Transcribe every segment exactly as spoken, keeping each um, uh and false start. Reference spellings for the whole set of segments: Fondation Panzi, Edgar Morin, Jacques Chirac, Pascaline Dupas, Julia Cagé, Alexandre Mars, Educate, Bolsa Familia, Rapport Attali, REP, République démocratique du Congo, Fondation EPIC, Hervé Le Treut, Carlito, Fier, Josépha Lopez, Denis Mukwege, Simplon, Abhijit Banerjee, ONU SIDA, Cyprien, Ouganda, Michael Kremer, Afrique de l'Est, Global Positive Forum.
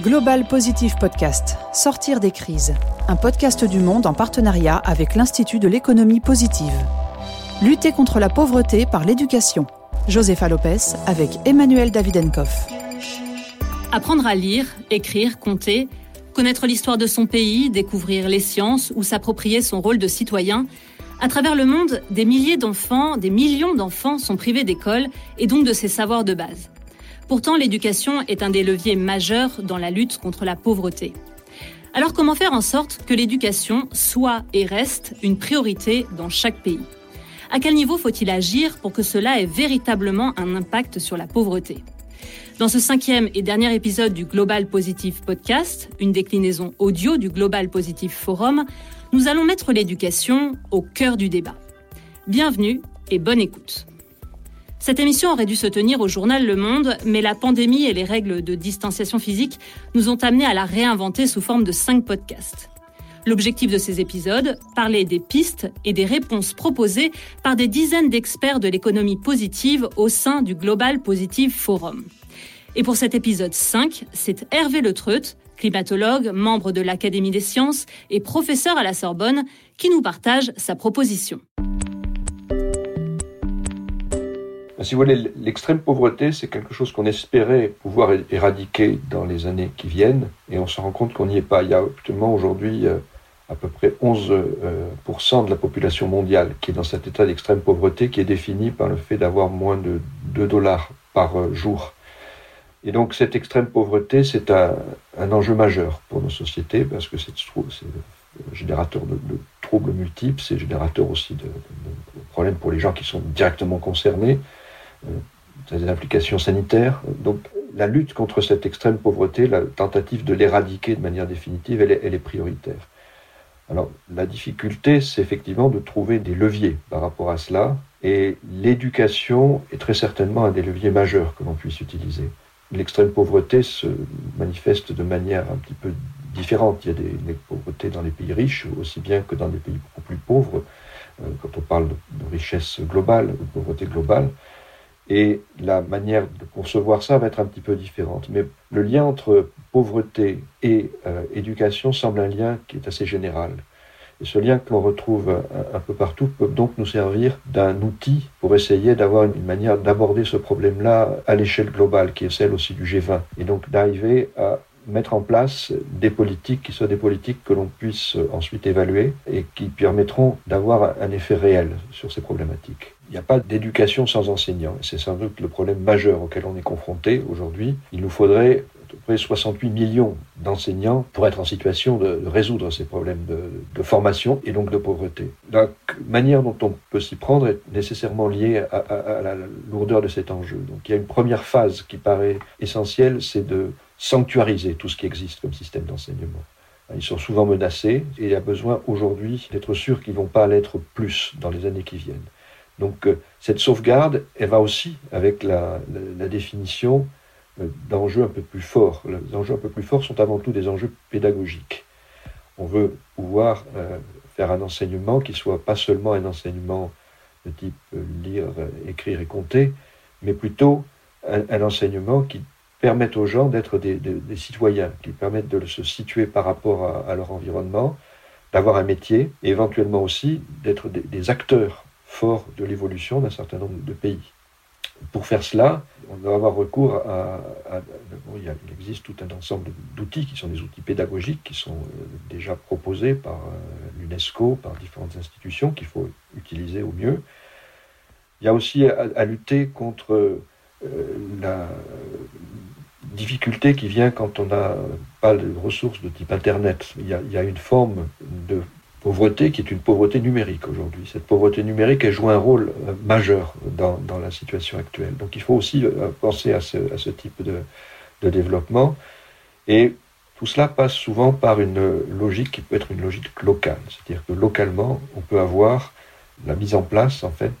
Global Positive Podcast, sortir des crises. Un podcast du Monde en partenariat avec l'Institut de l'économie positive. Lutter contre la pauvreté par l'éducation. Josépha Lopez avec Emmanuel Davidenkoff. Apprendre à lire, écrire, compter, connaître l'histoire de son pays, découvrir les sciences ou s'approprier son rôle de citoyen. À travers le monde, des milliers d'enfants, des millions d'enfants sont privés d'école et donc de ces savoirs de base. Pourtant, l'éducation est un des leviers majeurs dans la lutte contre la pauvreté. Alors, comment faire en sorte que l'éducation soit et reste une priorité dans chaque pays ? À quel niveau faut-il agir pour que cela ait véritablement un impact sur la pauvreté ? Dans ce cinquième et dernier épisode du Global Positive Podcast, une déclinaison audio du Global Positive Forum, nous allons mettre l'éducation au cœur du débat. Bienvenue et bonne écoute. Cette émission aurait dû se tenir au journal Le Monde, mais la pandémie et les règles de distanciation physique nous ont amenés à la réinventer sous forme de cinq podcasts. L'objectif de ces épisodes, parler des pistes et des réponses proposées par des dizaines d'experts de l'économie positive au sein du Global Positive Forum. Et pour cet épisode cinq, c'est Hervé Le Treut, climatologue, membre de l'Académie des sciences et professeur à la Sorbonne, qui nous partage sa proposition. Si vous voulez, l'extrême pauvreté, c'est quelque chose qu'on espérait pouvoir éradiquer dans les années qui viennent, et on se rend compte qu'on n'y est pas. Il y a actuellement aujourd'hui à peu près onze pour cent de la population mondiale qui est dans cet état d'extrême pauvreté, qui est défini par le fait d'avoir moins de deux dollars par jour. Et donc cette extrême pauvreté, c'est un, un enjeu majeur pour nos sociétés, parce que c'est, c'est générateur de, de troubles multiples, c'est générateur aussi de, de, de problèmes pour les gens qui sont directement concernés, des implications sanitaires. Donc la lutte contre cette extrême pauvreté, la tentative de l'éradiquer de manière définitive, elle est, elle est prioritaire. Alors la difficulté, c'est effectivement de trouver des leviers par rapport à cela, et l'éducation est très certainement un des leviers majeurs que l'on puisse utiliser. L'extrême pauvreté se manifeste de manière un petit peu différente. Il y a des, des pauvretés dans les pays riches, aussi bien que dans des pays beaucoup plus pauvres, euh, quand on parle de, de richesse globale, de pauvreté globale. Et la manière de concevoir ça va être un petit peu différente. Mais le lien entre pauvreté et euh, éducation semble un lien qui est assez général. Et ce lien que l'on retrouve un, un peu partout peut donc nous servir d'un outil pour essayer d'avoir une manière d'aborder ce problème-là à l'échelle globale, qui est celle aussi du G vingt. Et donc d'arriver à mettre en place des politiques qui soient des politiques que l'on puisse ensuite évaluer et qui permettront d'avoir un effet réel sur ces problématiques. Il n'y a pas d'éducation sans enseignants. C'est sans doute le problème majeur auquel on est confronté aujourd'hui. Il nous faudrait à peu près soixante-huit millions d'enseignants pour être en situation de résoudre ces problèmes de, de formation et donc de pauvreté. La manière dont on peut s'y prendre est nécessairement liée à, à, à la lourdeur de cet enjeu. Donc il y a une première phase qui paraît essentielle, c'est de sanctuariser tout ce qui existe comme système d'enseignement. Ils sont souvent menacés et il y a besoin aujourd'hui d'être sûr qu'ils ne vont pas l'être plus dans les années qui viennent. Donc cette sauvegarde, elle va aussi avec la, la, la définition d'enjeux un peu plus forts. Les enjeux un peu plus forts sont avant tout des enjeux pédagogiques. On veut pouvoir euh, faire un enseignement qui ne soit pas seulement un enseignement de type euh, lire, écrire et compter, mais plutôt un, un enseignement qui permettent aux gens d'être des, des, des citoyens, qui permettent de se situer par rapport à, à leur environnement, d'avoir un métier, et éventuellement aussi d'être des, des acteurs forts de l'évolution d'un certain nombre de pays. Pour faire cela, on doit avoir recours à... à, à bon, il, y a, il existe tout un ensemble d'outils qui sont des outils pédagogiques, qui sont déjà proposés par l'UNESCO, par différentes institutions qu'il faut utiliser au mieux. Il y a aussi à, à lutter contre la difficulté qui vient quand on n'a pas de ressources de type Internet. Il y, a, il y a une forme de pauvreté qui est une pauvreté numérique aujourd'hui. Cette pauvreté numérique, elle joue un rôle majeur dans, dans la situation actuelle. Donc il faut aussi penser à ce, à ce type de, de développement. Et tout cela passe souvent par une logique qui peut être une logique locale. C'est-à-dire que localement, on peut avoir la mise en place, en fait,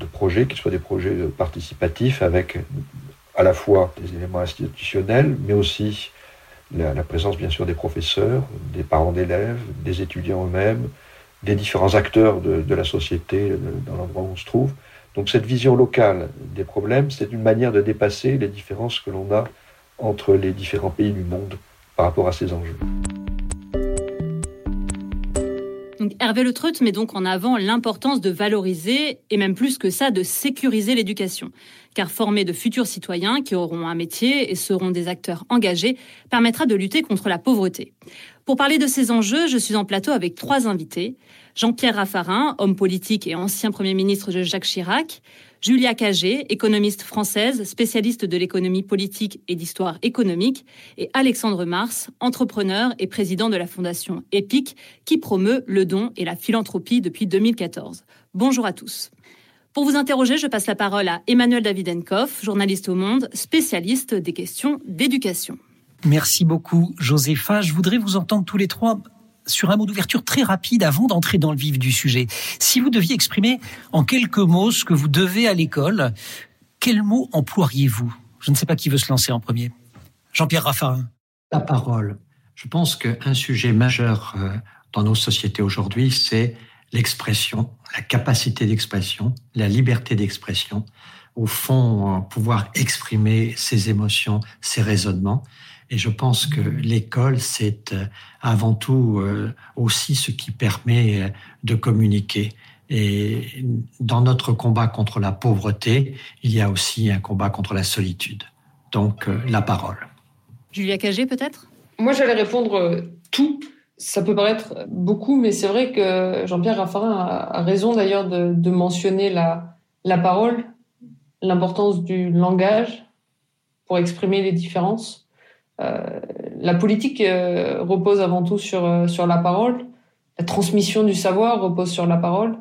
de projets, qu'ils soient des projets participatifs avec à la fois des éléments institutionnels, mais aussi la, la présence bien sûr des professeurs, des parents d'élèves, des étudiants eux-mêmes, des différents acteurs de, de la société de, dans l'endroit où on se trouve. Donc cette vision locale des problèmes, c'est une manière de dépasser les différences que l'on a entre les différents pays du monde par rapport à ces enjeux. Donc Hervé Le Treut met donc en avant l'importance de valoriser, et même plus que ça, de sécuriser l'éducation. Car former de futurs citoyens qui auront un métier et seront des acteurs engagés permettra de lutter contre la pauvreté. Pour parler de ces enjeux, je suis en plateau avec trois invités. Jean-Pierre Raffarin, homme politique et ancien Premier ministre de Jacques Chirac. Julia Cagé, économiste française, spécialiste de l'économie politique et d'histoire économique, et Alexandre Mars, entrepreneur et président de la Fondation EPIC, qui promeut le don et la philanthropie depuis deux mille quatorze. Bonjour à tous. Pour vous interroger, je passe la parole à Emmanuel Davidenkoff, journaliste au Monde, spécialiste des questions d'éducation. Merci beaucoup, Josépha. Je voudrais vous entendre tous les trois sur un mot d'ouverture très rapide avant d'entrer dans le vif du sujet. Si vous deviez exprimer en quelques mots ce que vous devez à l'école, quels mots emploieriez-vous ? Je ne sais pas qui veut se lancer en premier. Jean-Pierre Raffarin. La parole. Je pense qu'un sujet majeur dans nos sociétés aujourd'hui, c'est l'expression, la capacité d'expression, la liberté d'expression. Au fond, pouvoir exprimer ses émotions, ses raisonnements. Et je pense que l'école, c'est avant tout aussi ce qui permet de communiquer. Et dans notre combat contre la pauvreté, il y a aussi un combat contre la solitude. Donc, la parole. Julia Cagé, peut-être ? Moi, j'allais répondre tout. Ça peut paraître beaucoup, mais c'est vrai que Jean-Pierre Raffarin a raison d'ailleurs de, de mentionner la, la parole, l'importance du langage pour exprimer les différences. Euh, la politique euh, repose avant tout sur, euh, sur la parole. La transmission du savoir repose sur la parole.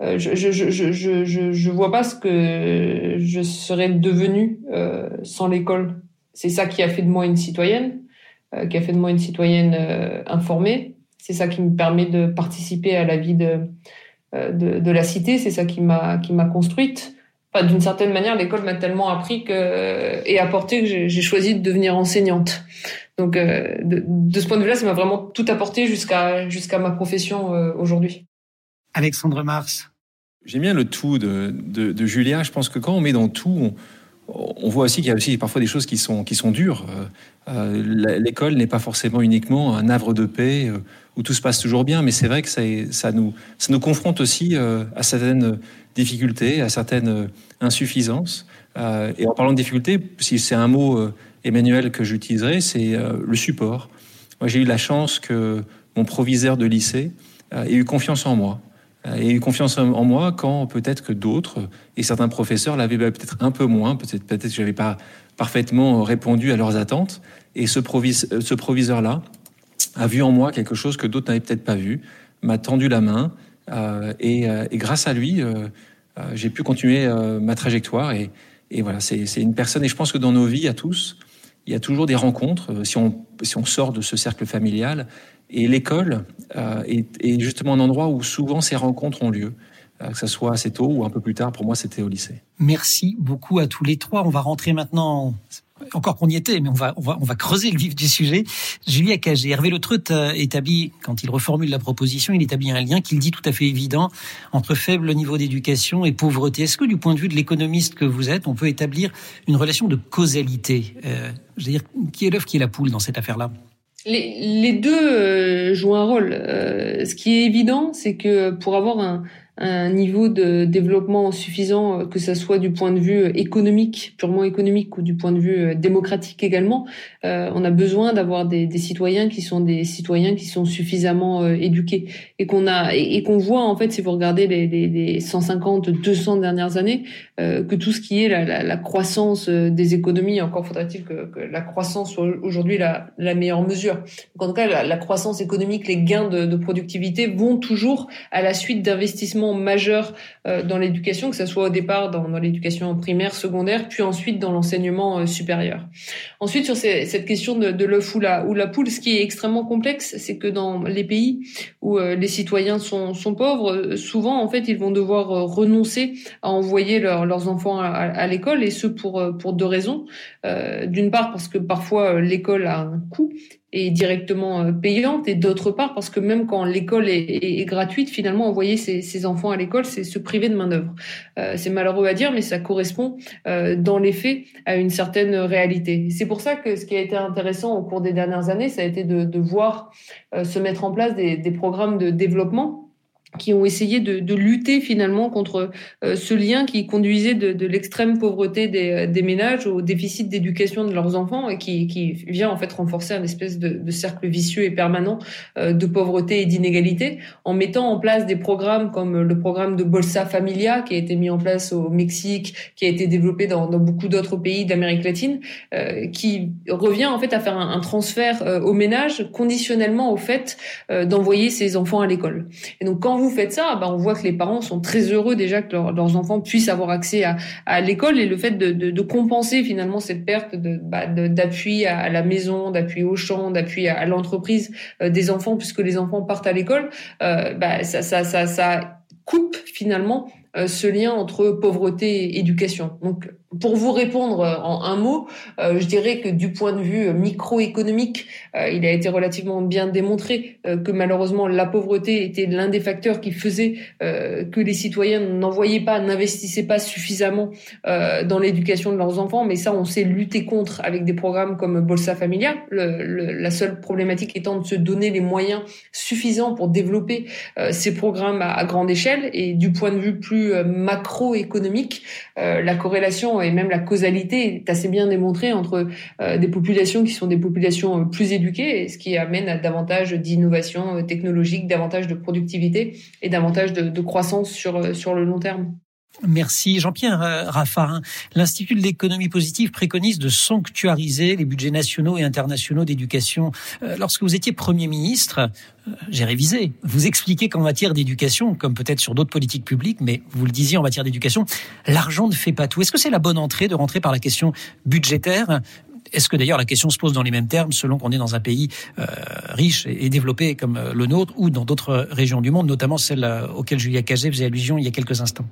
Euh, je, je, je, je, je, je vois pas ce que je serais devenue euh, sans l'école. C'est ça qui a fait de moi une citoyenne, euh, qui a fait de moi une citoyenne euh, informée. C'est ça qui me permet de participer à la vie de, euh, de, de la cité. C'est ça qui m'a, qui m'a construite. Enfin, d'une certaine manière, l'école m'a tellement appris que, et apporté que j'ai, j'ai choisi de devenir enseignante. Donc, euh, de, de ce point de vue-là, ça m'a vraiment tout apporté jusqu'à, jusqu'à ma profession euh, aujourd'hui. Alexandre Mars. J'aime bien le tout de, de, de Julia. Je pense que quand on met dans tout, on, on voit aussi qu'il y a aussi parfois des choses qui sont, qui sont dures. Euh, l'école n'est pas forcément uniquement un havre de paix euh, où tout se passe toujours bien, mais c'est vrai que ça, ça, nous, ça nous confronte aussi euh, à certaines difficultés, à certaines insuffisances. Euh, et en parlant de difficultés, si c'est un mot, euh, Emmanuel, que j'utiliserai, c'est euh, le support. Moi, j'ai eu la chance que mon proviseur de lycée euh, ait eu confiance en moi. Euh, ait eu confiance en moi quand peut-être que d'autres, et certains professeurs l'avaient bah, peut-être un peu moins, peut-être, peut-être que je n'avais pas parfaitement répondu à leurs attentes. Et ce, provis- ce proviseur-là a vu en moi quelque chose que d'autres n'avaient peut-être pas vu, m'a tendu la main, Euh, et, euh, et grâce à lui, euh, euh, j'ai pu continuer euh, ma trajectoire. Et, et voilà, c'est, c'est une personne. Et je pense que dans nos vies, à tous, il y a toujours des rencontres. Euh, si, on, si on sort de ce cercle familial, et l'école euh, est, est justement un endroit où souvent ces rencontres ont lieu, euh, que ça soit assez tôt ou un peu plus tard. Pour moi, c'était au lycée. Merci beaucoup à tous les trois. On va rentrer maintenant. Encore qu'on y était, mais on va, on va, on va creuser le vif du sujet. Julia Cagé, Hervé Le Treut établit, quand il reformule la proposition, il établit un lien qu'il dit tout à fait évident entre faible niveau d'éducation et pauvreté. Est-ce que du point de vue de l'économiste que vous êtes, on peut établir une relation de causalité ? euh, Je veux dire, qui est l'œuf, qui est la poule dans cette affaire-là ? Les, les deux euh, jouent un rôle. Euh, ce qui est évident, c'est que pour avoir un, un niveau de développement suffisant, que ça soit du point de vue économique, purement économique, ou du point de vue démocratique également, euh, on a besoin d'avoir des, des citoyens qui sont des citoyens qui sont suffisamment euh, éduqués et qu'on a et, et qu'on voit en fait, si vous regardez les, les, les cent cinquante, deux cents dernières années, euh, que tout ce qui est la, la, la croissance des économies, encore faudrait-il que, que la croissance soit aujourd'hui la, la meilleure mesure. Donc en tout cas, la, la croissance économique, les gains de, de productivité vont toujours à la suite d'investissements majeur dans l'éducation, que ça soit au départ dans, dans l'éducation primaire, secondaire, puis ensuite dans l'enseignement euh, supérieur. Ensuite, sur ces, cette question de, de l'œuf ou la, ou la poule, ce qui est extrêmement complexe, c'est que dans les pays où euh, les citoyens sont, sont pauvres, souvent, en fait, ils vont devoir euh, renoncer à envoyer leur, leurs enfants à, à l'école, et ce pour, pour deux raisons. Euh, d'une part, parce que parfois, l'école a un coût, et directement payante, et d'autre part parce que même quand l'école est, est, est gratuite, finalement envoyer ses, ses enfants à l'école, c'est se priver de main d'œuvre. Euh, c'est malheureux à dire, mais ça correspond euh, dans les faits à une certaine réalité. C'est pour ça que ce qui a été intéressant au cours des dernières années, ça a été de, de voir euh, se mettre en place des, des programmes de développement qui ont essayé de, de lutter finalement contre euh, ce lien qui conduisait de, de l'extrême pauvreté des, des ménages au déficit d'éducation de leurs enfants et qui, qui vient en fait renforcer un espèce de, de cercle vicieux et permanent euh, de pauvreté et d'inégalité, en mettant en place des programmes comme le programme de Bolsa Familia qui a été mis en place au Mexique, qui a été développé dans, dans beaucoup d'autres pays d'Amérique latine, euh, qui revient en fait à faire un, un transfert euh, aux ménages conditionnellement au fait euh, d'envoyer ses enfants à l'école. Et donc quand vous faites ça, ben on voit que les parents sont très heureux déjà que leur, leurs enfants puissent avoir accès à, à l'école, et le fait de, de, de compenser finalement cette perte de, bah, de, d'appui à la maison, d'appui au champ, d'appui à, à l'entreprise euh, des enfants, puisque les enfants partent à l'école, euh, bah, ça, ça, ça, ça coupe finalement euh, ce lien entre pauvreté et éducation. Donc, pour vous répondre en un mot, euh, je dirais que du point de vue microéconomique, euh, il a été relativement bien démontré euh, que malheureusement la pauvreté était l'un des facteurs qui faisait euh, que les citoyens n'envoyaient pas, n'investissaient pas suffisamment euh, dans l'éducation de leurs enfants. Mais ça, on sait lutter contre avec des programmes comme Bolsa Familia. Le, le, la seule problématique étant de se donner les moyens suffisants pour développer euh, ces programmes à, à grande échelle. Et du point de vue plus euh, macroéconomique, euh, la corrélation et même la causalité est assez bien démontrée entre euh, des populations qui sont des populations plus éduquées, ce qui amène à davantage d'innovation technologique, davantage de productivité et davantage de, de croissance sur, sur le long terme. Merci Jean-Pierre Raffarin. L'Institut de l'économie positive préconise de sanctuariser les budgets nationaux et internationaux d'éducation. Lorsque vous étiez Premier ministre, j'ai révisé, vous expliquez qu'en matière d'éducation, comme peut-être sur d'autres politiques publiques, mais vous le disiez en matière d'éducation, l'argent ne fait pas tout. Est-ce que c'est la bonne entrée de rentrer par la question budgétaire ? Est-ce que d'ailleurs la question se pose dans les mêmes termes selon qu'on est dans un pays euh, riche et développé comme le nôtre ou dans d'autres régions du monde, notamment celle auxquelles Julia Cagé faisait allusion il y a quelques instants ?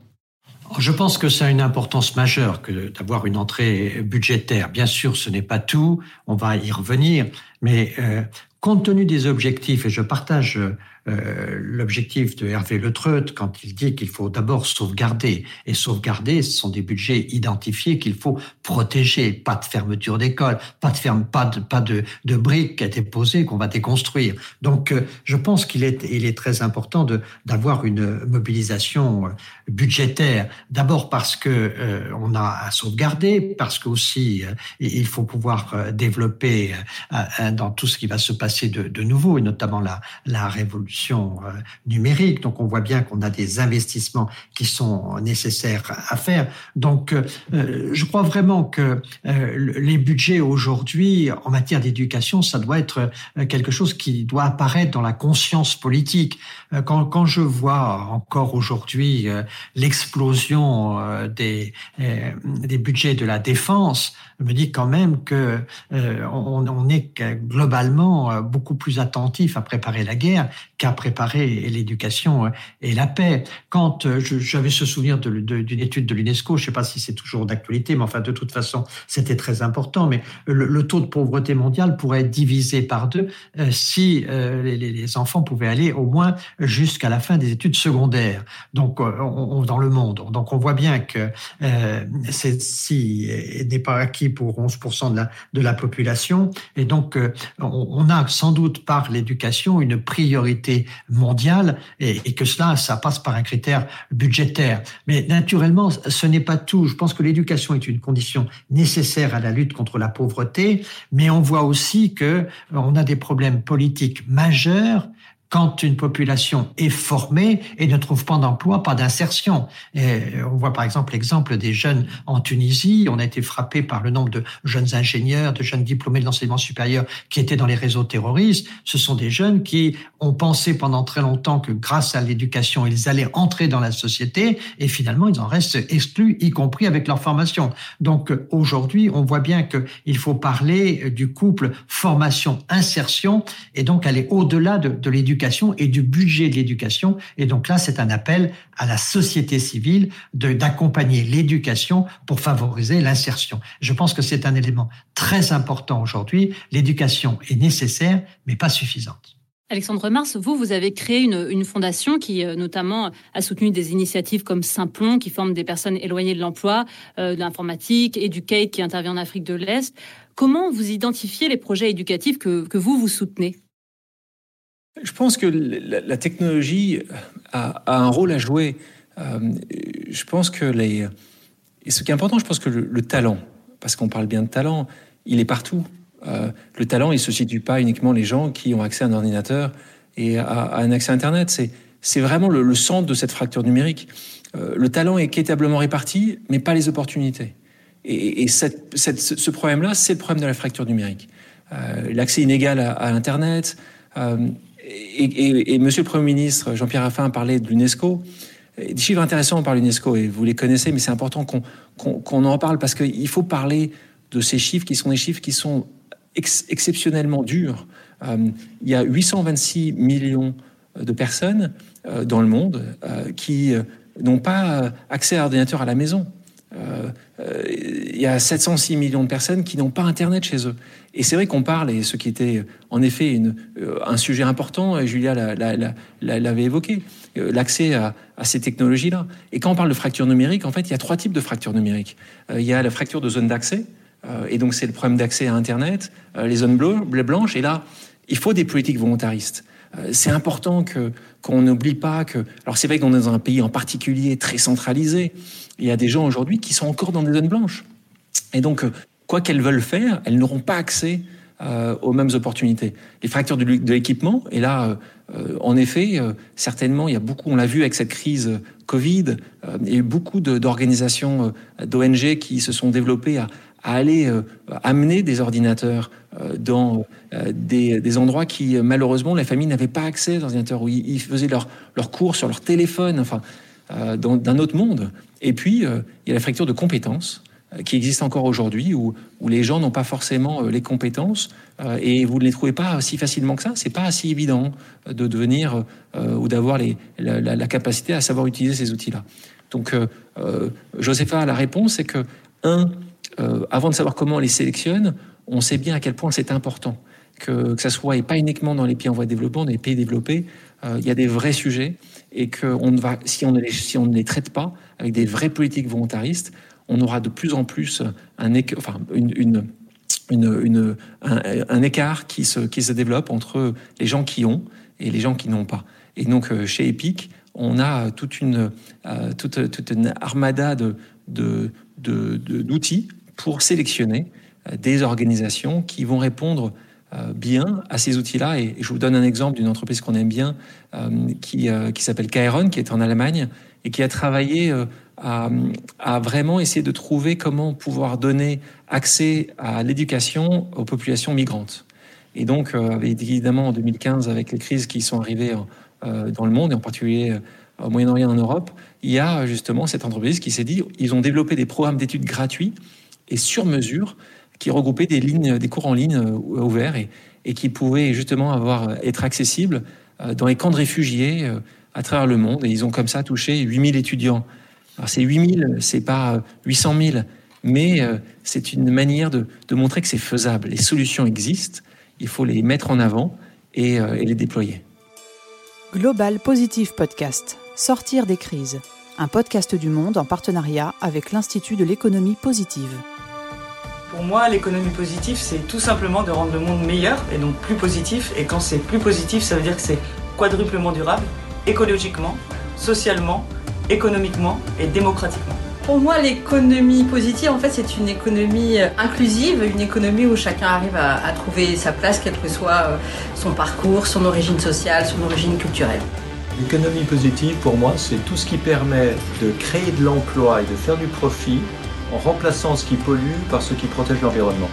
Je pense que ça a une importance majeure que d'avoir une entrée budgétaire. Bien sûr, ce n'est pas tout, on va y revenir, mais euh, compte tenu des objectifs, et je partage euh, l'objectif de Hervé Le Treut quand il dit qu'il faut d'abord sauvegarder, et sauvegarder, ce sont des budgets identifiés qu'il faut protéger, pas de fermeture d'école, pas de ferme, pas de, pas de, de briques à déposer qu'on va déconstruire. Donc, euh, je pense qu'il est, il est très important de, d'avoir une mobilisation budgétaire. D'abord parce que euh, on a à sauvegarder, parce que aussi euh, il faut pouvoir euh, développer euh, dans tout ce qui va se passer De, de nouveau, et notamment la, la révolution euh, numérique. Donc, on voit bien qu'on a des investissements qui sont nécessaires à faire. Donc, euh, je crois vraiment que euh, les budgets aujourd'hui, en matière d'éducation, ça doit être quelque chose qui doit apparaître dans la conscience politique. Quand, quand je vois encore aujourd'hui euh, l'explosion euh, des, euh, des budgets de la défense, je me dis quand même que euh, on, on est globalement beaucoup plus attentif à préparer la guerre qu'à préparer l'éducation et la paix. Quand euh, je, j'avais ce souvenir de, de, d'une étude de l'UNESCO, je ne sais pas si c'est toujours d'actualité, mais enfin de toute façon, c'était très important. Mais le, le taux de pauvreté mondial pourrait être divisé par deux euh, si euh, les, les enfants pouvaient aller au moins jusqu'à la fin des études secondaires. Donc, euh, on, on, dans le monde, donc on voit bien que euh, c'est si n'est pas acquis pour onze pour cent de la de la population, et donc euh, on, on a sans doute par l'éducation une priorité mondiale, et, et que cela, ça passe par un critère budgétaire. Mais naturellement, ce n'est pas tout. Je pense que l'éducation est une condition nécessaire à la lutte contre la pauvreté, mais on voit aussi que on a des problèmes politiques majeurs quand une population est formée et ne trouve pas d'emploi, pas d'insertion. Et on voit par exemple l'exemple des jeunes en Tunisie. On a été frappé par le nombre de jeunes ingénieurs, de jeunes diplômés de l'enseignement supérieur qui étaient dans les réseaux terroristes. Ce sont des jeunes qui ont pensé pendant très longtemps que grâce à l'éducation, ils allaient entrer dans la société, et finalement, ils en restent exclus, y compris avec leur formation. Donc aujourd'hui, on voit bien qu'il faut parler du couple formation-insertion et donc aller au-delà de, de l'éducation. l'éducation et du budget de l'éducation. Et donc là, c'est un appel à la société civile de, d'accompagner l'éducation pour favoriser l'insertion. Je pense que c'est un élément très important aujourd'hui. L'éducation est nécessaire, mais pas suffisante. Alexandre Mars, vous, vous avez créé une, une fondation qui, euh, notamment, a soutenu des initiatives comme Simplon, qui forme des personnes éloignées de l'emploi, euh, de l'informatique, Educate, qui intervient en Afrique de l'Est. Comment vous identifiez les projets éducatifs que, que vous, vous soutenez ? Je pense que la, la technologie a, a un rôle à jouer. Euh, je pense que les... Et ce qui est important, je pense que le, le talent, parce qu'on parle bien de talent, il est partout. Euh, le talent, il se situe pas uniquement les gens qui ont accès à un ordinateur et à, à un accès à Internet. C'est, c'est vraiment le, le centre de cette fracture numérique. Euh, le talent est équitablement réparti, mais pas les opportunités. Et, et cette, cette, ce problème-là, c'est le problème de la fracture numérique. Euh, l'accès inégal à, à Internet. Euh, et, et, et Monsieur le Premier ministre, Jean-Pierre Raffarin, parlait de l'UNESCO. Des chiffres intéressants par l'UNESCO, et vous les connaissez, mais c'est important qu'on, qu'on, qu'on en parle, parce qu'il faut parler de ces chiffres qui sont des chiffres qui sont Ex- exceptionnellement dur. Euh, il y a huit cent vingt-six millions de personnes euh, dans le monde euh, qui euh, n'ont pas accès à l'ordinateur à la maison. Euh, euh, il y a sept cent six millions de personnes qui n'ont pas Internet chez eux. Et c'est vrai qu'on parle, et ce qui était en effet une, euh, un sujet important, et Julia la, la, la, la, l'avait évoqué, euh, l'accès à, à ces technologies-là. Et quand on parle de fracture numérique, en fait, il y a trois types de fractures numériques. Euh, il y a la fracture de zone d'accès, et donc c'est le problème d'accès à Internet, les zones bleues, blanches, et là, il faut des politiques volontaristes. C'est important que, qu'on n'oublie pas que... Alors c'est vrai qu'on est dans un pays en particulier très centralisé, il y a des gens aujourd'hui qui sont encore dans des zones blanches. Et donc, quoi qu'elles veulent faire, elles n'auront pas accès euh, aux mêmes opportunités. Les fractures de l'équipement, et là, euh, en effet, euh, certainement, il y a beaucoup, on l'a vu avec cette crise Covid, euh, il y a eu beaucoup de, d'organisations, euh, d'O N G qui se sont développées à à aller euh, amener des ordinateurs euh, dans euh, des, des endroits qui, malheureusement, la famille n'avait pas accès aux ordinateurs, où ils, ils faisaient leurs leur cours sur leur téléphone, enfin, euh, dans, d'un autre monde. Et puis, euh, il y a la fracture de compétences euh, qui existe encore aujourd'hui, où, où les gens n'ont pas forcément euh, les compétences, euh, et vous ne les trouvez pas si facilement que ça. C'est pas si évident de devenir euh, ou d'avoir les, la, la, la capacité à savoir utiliser ces outils-là. Donc, euh, euh, Josépha, la réponse, c'est que, un, Euh, avant de savoir comment on les sélectionne, on sait bien à quel point c'est important que, que ça soit, et pas uniquement dans les pays en voie de développement, dans les pays développés, euh, il y a des vrais sujets, et que on va, si, on ne les, si on ne les traite pas avec des vraies politiques volontaristes, on aura de plus en plus un, enfin, une, une, une, une, un, un écart qui se, qui se développe entre les gens qui ont et les gens qui n'ont pas. Et donc chez EPIC, on a toute une, euh, toute, toute une armada de, de, de, de, d'outils pour sélectionner des organisations qui vont répondre bien à ces outils-là. Et je vous donne un exemple d'une entreprise qu'on aime bien, qui, qui s'appelle Kiron, qui est en Allemagne, et qui a travaillé à, à vraiment essayer de trouver comment pouvoir donner accès à l'éducation aux populations migrantes. Et donc, évidemment, en deux mille quinze, avec les crises qui sont arrivées dans le monde, et en particulier au Moyen-Orient et en Europe, il y a justement cette entreprise qui s'est dit, ils ont développé des programmes d'études gratuits et sur mesure, qui regroupait des lignes, des cours en ligne euh, ouverts, et, et qui pouvaient justement avoir, être accessibles euh, dans les camps de réfugiés euh, à travers le monde. Et ils ont comme ça touché huit mille étudiants. Alors c'est huit mille, c'est pas huit cent mille, mais euh, c'est une manière de, de montrer que c'est faisable. Les solutions existent, il faut les mettre en avant et, euh, et les déployer. Global Positive Podcast, sortir des crises. Un podcast du Monde en partenariat avec l'Institut de l'économie positive. Pour moi, l'économie positive, c'est tout simplement de rendre le monde meilleur, et donc plus positif. Et quand c'est plus positif, ça veut dire que c'est quadruplement durable, écologiquement, socialement, économiquement et démocratiquement. Pour moi, l'économie positive, en fait, c'est une économie inclusive, une économie où chacun arrive à, à trouver sa place, quel que soit son parcours, son origine sociale, son origine culturelle. L'économie positive, pour moi, c'est tout ce qui permet de créer de l'emploi et de faire du profit, en remplaçant ce qui pollue par ce qui protège l'environnement.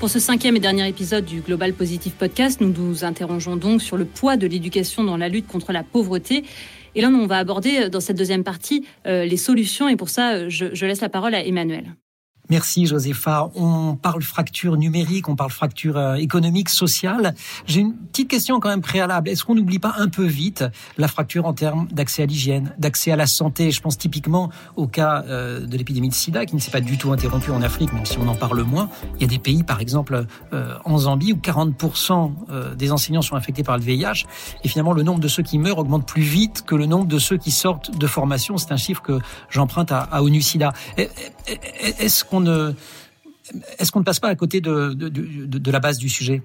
Pour ce cinquième et dernier épisode du Global Positive Podcast, nous nous interrogeons donc sur le poids de l'éducation dans la lutte contre la pauvreté. Et là, on va aborder dans cette deuxième partie euh, les solutions. Et pour ça, je, je laisse la parole à Emmanuel. Merci Josépha. On parle fracture numérique, on parle fracture économique, sociale. J'ai une petite question quand même préalable. Est-ce qu'on n'oublie pas un peu vite la fracture en termes d'accès à l'hygiène, d'accès à la santé? Je pense typiquement au cas de l'épidémie de sida qui ne s'est pas du tout interrompue en Afrique, même si on en parle moins. Il y a des pays, par exemple en Zambie, où quarante pour cent des enseignants sont infectés par le V I H et finalement le nombre de ceux qui meurent augmente plus vite que le nombre de ceux qui sortent de formation. C'est un chiffre que j'emprunte à, à ONU SIDA. Est-ce qu'on ne, est-ce qu'on ne passe pas à côté de, de, de, de la base du sujet?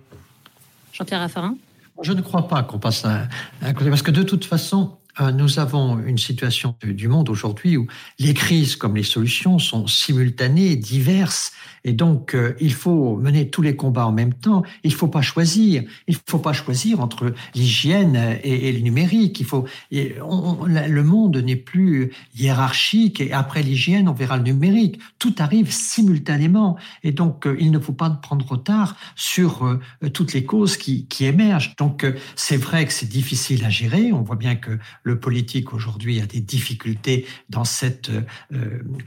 Jean-Pierre Raffarin? Je ne crois pas qu'on passe à, à côté, parce que de toute façon, nous avons une situation du monde aujourd'hui où les crises comme les solutions sont simultanées, diverses, et donc euh, il faut mener tous les combats en même temps. Il ne faut pas choisir. Il ne faut pas choisir entre l'hygiène et, et le numérique. Il faut, et on, on, le monde n'est plus hiérarchique, et après l'hygiène, on verra le numérique. Tout arrive simultanément, et donc euh, il ne faut pas prendre retard sur euh, toutes les causes qui, qui émergent. Donc euh, c'est vrai que c'est difficile à gérer. On voit bien que le politique aujourd'hui a des difficultés dans cette euh,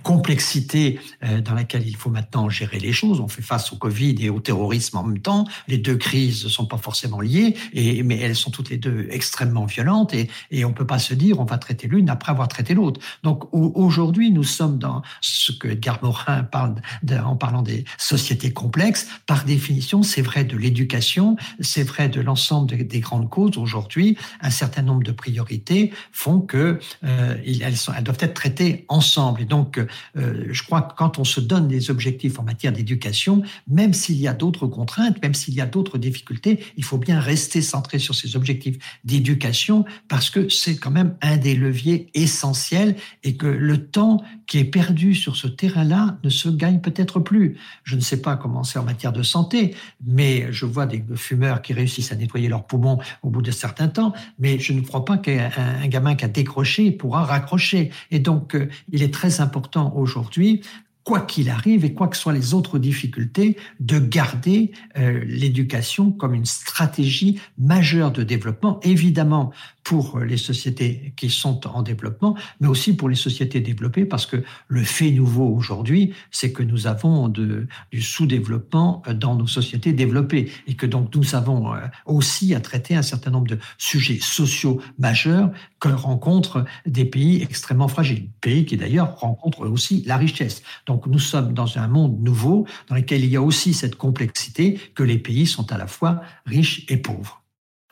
complexité euh, dans laquelle il faut maintenant gérer les choses. On fait face au Covid et au terrorisme en même temps. Les deux crises ne sont pas forcément liées, et, mais elles sont toutes les deux extrêmement violentes, et, et on ne peut pas se dire on va traiter l'une après avoir traité l'autre. Donc au, aujourd'hui, nous sommes dans ce que Edgar Morin parle de, en parlant des sociétés complexes. Par définition, c'est vrai de l'éducation, c'est vrai de l'ensemble de, des grandes causes. Aujourd'hui, un certain nombre de priorités font que euh, elles, sont, elles doivent être traitées ensemble. Et donc, euh, je crois que quand on se donne des objectifs en matière d'éducation, même s'il y a d'autres contraintes, même s'il y a d'autres difficultés, il faut bien rester centré sur ces objectifs d'éducation, parce que c'est quand même un des leviers essentiels, et que le temps qui est perdu sur ce terrain-là ne se gagne peut-être plus. Je ne sais pas comment c'est en matière de santé, mais je vois des fumeurs qui réussissent à nettoyer leurs poumons au bout de certains temps, mais je ne crois pas qu'un un gamin qui a décroché pourra raccrocher. Et donc, euh, il est très important aujourd'hui, quoi qu'il arrive et quoi que soient les autres difficultés, de garder euh, l'éducation comme une stratégie majeure de développement, évidemment pour les sociétés qui sont en développement, mais aussi pour les sociétés développées, parce que le fait nouveau aujourd'hui, c'est que nous avons de, du sous-développement dans nos sociétés développées, et que donc nous avons aussi à traiter un certain nombre de sujets sociaux majeurs que rencontrent des pays extrêmement fragiles, pays qui d'ailleurs rencontrent aussi la richesse. Donc nous sommes dans un monde nouveau dans lequel il y a aussi cette complexité que les pays sont à la fois riches et pauvres.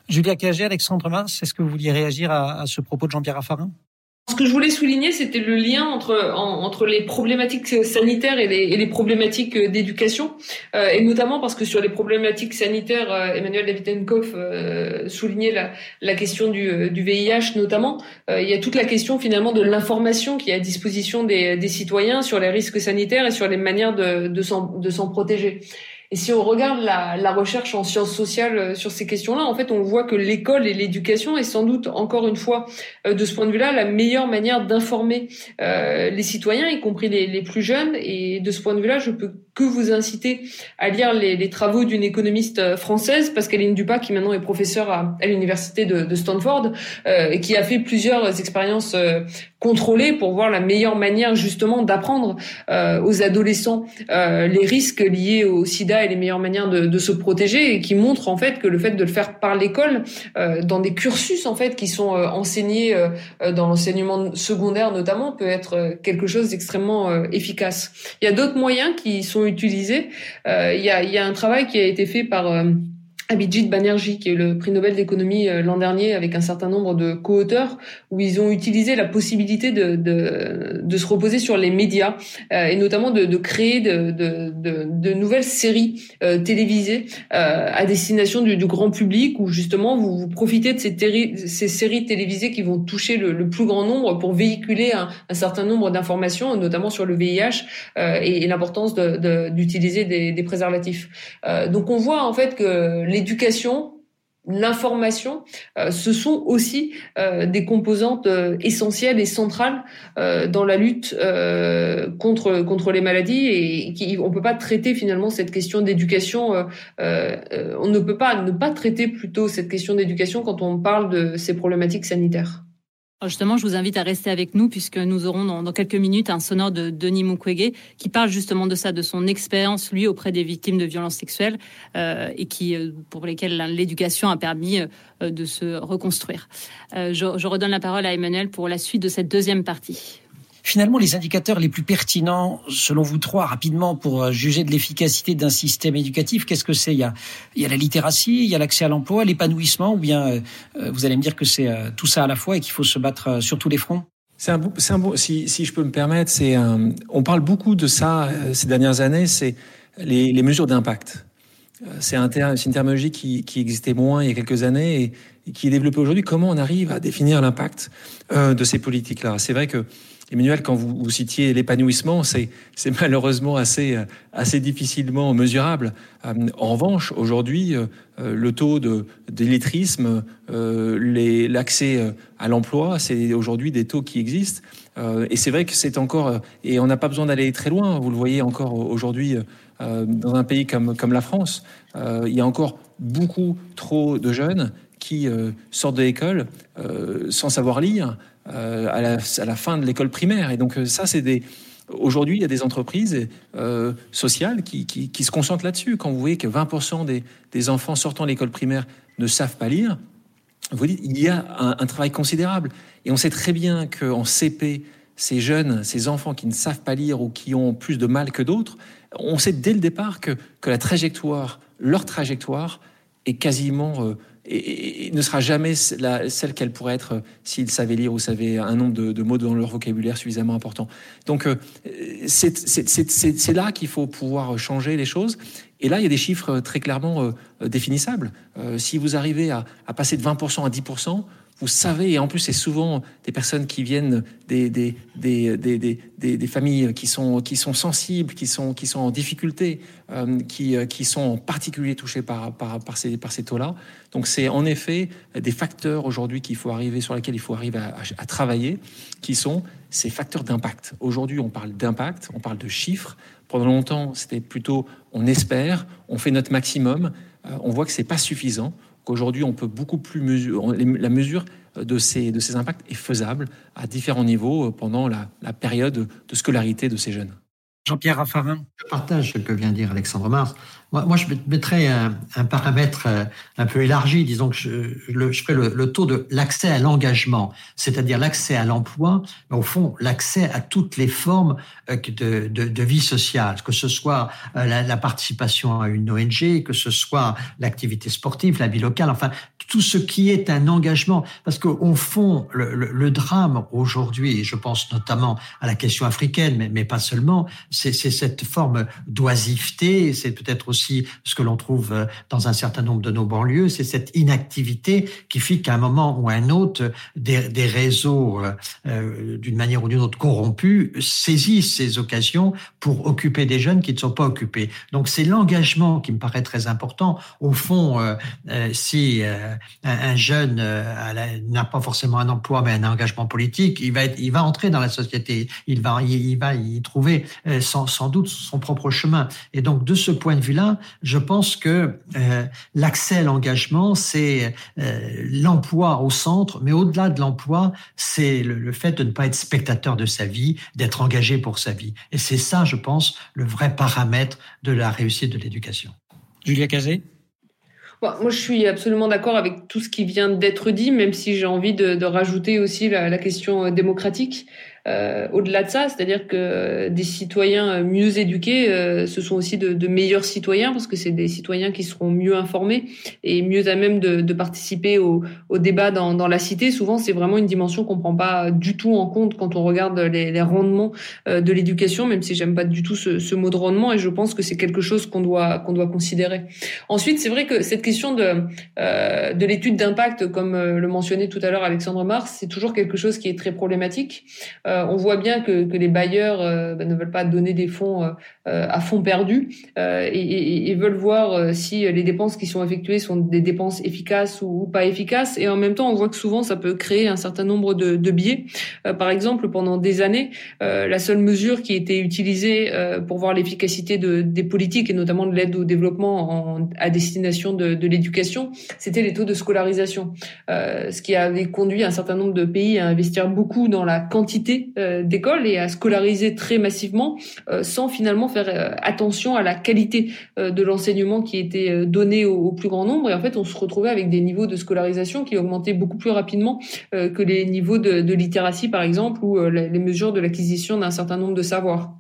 Julia Cagé, Alexandre Mars, est-ce que vous vouliez réagir à, à ce propos de Jean-Pierre Raffarin? Ce que je voulais souligner, c'était le lien entre en, entre les problématiques sanitaires et les, et les problématiques d'éducation, euh, et notamment parce que sur les problématiques sanitaires, euh, Emmanuel Davidenkoff euh, soulignait la, la question du, du V I H notamment. Euh, il y a toute la question finalement de l'information qui est à disposition des, des citoyens sur les risques sanitaires et sur les manières de, de s'en, de s'en protéger. Et si on regarde la, la recherche en sciences sociales sur ces questions-là, en fait, on voit que l'école et l'éducation est sans doute, encore une fois, de ce point de vue-là, la meilleure manière d'informer euh, les citoyens, y compris les, les plus jeunes. Et de ce point de vue-là, je peux que vous inciter à lire les, les travaux d'une économiste française, Pascaline Dupas, qui maintenant est professeure à, à l'université de, de Stanford, euh, et qui a fait plusieurs expériences euh, contrôlées pour voir la meilleure manière justement d'apprendre euh, aux adolescents euh, les risques liés au sida et les meilleures manières de, de se protéger, et qui montre en fait que le fait de le faire par l'école, euh, dans des cursus en fait qui sont euh, enseignés euh, dans l'enseignement secondaire notamment, peut être quelque chose d'extrêmement euh, efficace. Il y a d'autres moyens qui sont utilisé. Euh, il y a, il y a un travail qui a été fait par euh, Abhijit Banerjee, qui est le prix Nobel d'économie euh, l'an dernier, avec un certain nombre de co-auteurs, où ils ont utilisé la possibilité de, de, de se reposer sur les médias, euh, et notamment de, de créer de, de, de, de nouvelles séries euh, télévisées euh, à destination du, du grand public, où justement vous, vous profitez de ces, téri- ces séries télévisées qui vont toucher le, le plus grand nombre pour véhiculer un, un certain nombre d'informations, notamment sur le V I H euh, et, et l'importance de, de, d'utiliser des, des préservatifs. Euh, donc on voit en fait que les l'éducation, l'information, euh, ce sont aussi euh, des composantes euh, essentielles et centrales euh, dans la lutte euh, contre contre les maladies, et qui, on peut pas traiter finalement cette question d'éducation. Euh, euh, on ne peut pas ne pas traiter plutôt cette question d'éducation quand on parle de ces problématiques sanitaires. Justement, je vous invite à rester avec nous puisque nous aurons dans, dans quelques minutes un sonore de Denis Mukwege qui parle justement de ça, de son expérience, lui, auprès des victimes de violences sexuelles euh, et qui, pour lesquelles l'éducation a permis euh, de se reconstruire. Euh, je, je redonne la parole à Emmanuel pour la suite de cette deuxième partie. Finalement, les indicateurs les plus pertinents, selon vous trois, rapidement, pour juger de l'efficacité d'un système éducatif, qu'est-ce que c'est ? Il y a, il y a la littératie, il y a l'accès à l'emploi, l'épanouissement, ou bien euh, vous allez me dire que c'est euh, tout ça à la fois et qu'il faut se battre euh, sur tous les fronts ? C'est un, c'est un beau, si, si je peux me permettre, c'est un, on parle beaucoup de ça euh, ces dernières années, c'est les, les mesures d'impact. Euh, c'est, un terme, c'est une terminologie qui, qui existait moins il y a quelques années et, et qui est développée aujourd'hui. Comment on arrive à définir l'impact euh, de ces politiques-là ? C'est vrai que Emmanuel, quand vous, vous citiez l'épanouissement, c'est, c'est malheureusement assez, assez difficilement mesurable. En revanche, aujourd'hui, le taux de, d'illettrisme, euh, les, l'accès à l'emploi, c'est aujourd'hui des taux qui existent. Euh, et c'est vrai que c'est encore, et on n'a pas besoin d'aller très loin, vous le voyez encore aujourd'hui euh, dans un pays comme, comme la France, euh, il y a encore beaucoup trop de jeunes qui euh, sortent de l'école euh, sans savoir lire, Euh, à, la, à la fin de l'école primaire. Et donc ça, c'est des... Aujourd'hui, il y a des entreprises euh, sociales qui, qui, qui se concentrent là-dessus. Quand vous voyez que vingt pour cent des, des enfants sortant de l'école primaire ne savent pas lire, vous dites, il y a un, un travail considérable. Et on sait très bien qu'en C P, ces jeunes, ces enfants qui ne savent pas lire ou qui ont plus de mal que d'autres, on sait dès le départ que, que la trajectoire, leur trajectoire, est quasiment... Euh, et ne sera jamais celle qu'elle pourrait être s'ils savaient lire ou savaient un nombre de, de mots dans leur vocabulaire suffisamment important. Donc, c'est, c'est, c'est, c'est là qu'il faut pouvoir changer les choses. Et là, il y a des chiffres très clairement définissables. Si vous arrivez à, à passer de vingt pour cent à dix pour cent, vous savez, et en plus, c'est souvent des personnes qui viennent des, des, des, des, des, des, des familles qui sont, qui sont sensibles, qui sont, qui sont en difficulté, euh, qui, qui sont en particulier touchées par, par, par ces, par ces taux-là. Donc, c'est en effet des facteurs aujourd'hui qu'il faut arriver, sur lesquels il faut arriver à, à, à travailler, qui sont ces facteurs d'impact. Aujourd'hui, on parle d'impact, on parle de chiffres. Pendant longtemps, c'était plutôt on espère, on fait notre maximum, euh, on voit que c'est pas suffisant. Aujourd'hui, on peut beaucoup plus mesurer, la mesure de ces, de ces impacts est faisable à différents niveaux pendant la, la période de scolarité de ces jeunes. Jean-Pierre Raffarin. Je partage ce que vient de dire Alexandre Mars. Moi, moi je mettrais un, un paramètre un peu élargi, disons que je, je, je ferais le, le taux de l'accès à l'engagement, c'est-à-dire l'accès à l'emploi, mais au fond, l'accès à toutes les formes de, de, de vie sociale, que ce soit la, la participation à une O N G, que ce soit l'activité sportive, la vie locale, enfin, tout ce qui est un engagement. Parce qu'au fond, le, le, le drame aujourd'hui, et je pense notamment à la question africaine, mais, mais pas seulement, C'est, c'est cette forme d'oisiveté, c'est peut-être aussi ce que l'on trouve dans un certain nombre de nos banlieues, c'est cette inactivité qui fait qu'à un moment ou à un autre, des, des réseaux, euh, d'une manière ou d'une autre corrompus, saisissent ces occasions pour occuper des jeunes qui ne sont pas occupés. Donc c'est l'engagement qui me paraît très important. Au fond, euh, euh, si euh, un, un jeune euh, la, n'a pas forcément un emploi, mais un engagement politique, il va, être, il va entrer dans la société, il va, il, il va y trouver... Euh, Sans, sans doute son propre chemin. Et donc, de ce point de vue-là, je pense que euh, l'accès à l'engagement, c'est euh, l'emploi au centre, mais au-delà de l'emploi, c'est le, le fait de ne pas être spectateur de sa vie, d'être engagé pour sa vie. Et c'est ça, je pense, le vrai paramètre de la réussite de l'éducation. Julia Cagé. Moi, je suis absolument d'accord avec tout ce qui vient d'être dit, même si j'ai envie de, de rajouter aussi la, la question démocratique. Euh, au-delà de ça, c'est-à-dire que des citoyens mieux éduqués, euh, ce sont aussi de, de meilleurs citoyens, parce que c'est des citoyens qui seront mieux informés et mieux à même de, de participer au, au débat dans, dans la cité. Souvent, c'est vraiment une dimension qu'on ne prend pas du tout en compte quand on regarde les, les rendements de l'éducation, même si j'aime pas du tout ce, ce mot de rendement, et je pense que c'est quelque chose qu'on doit, qu'on doit considérer. Ensuite, c'est vrai que cette question de, euh, de l'étude d'impact, comme le mentionnait tout à l'heure Alexandre Mars, c'est toujours quelque chose qui est très problématique. Euh, euh, on voit bien que, que les bailleurs euh, ne veulent pas donner des fonds euh, à fonds perdus euh, et, et, et veulent voir euh, si les dépenses qui sont effectuées sont des dépenses efficaces ou, ou pas efficaces. Et en même temps, on voit que souvent, ça peut créer un certain nombre de, de biais. Euh, par exemple, pendant des années, euh, la seule mesure qui était utilisée euh, pour voir l'efficacité de, des politiques, et notamment de l'aide au développement en, à destination de, de l'éducation, c'était les taux de scolarisation, euh, ce qui avait conduit un certain nombre de pays à investir beaucoup dans la quantité euh, d'écoles et à scolariser très massivement euh, sans finalement faire euh, attention à la qualité euh, de l'enseignement qui était euh, donné au, au plus grand nombre. Et en fait, on se retrouvait avec des niveaux de scolarisation qui augmentaient beaucoup plus rapidement euh, que les niveaux de, de littératie, par exemple, ou euh, les mesures de l'acquisition d'un certain nombre de savoirs.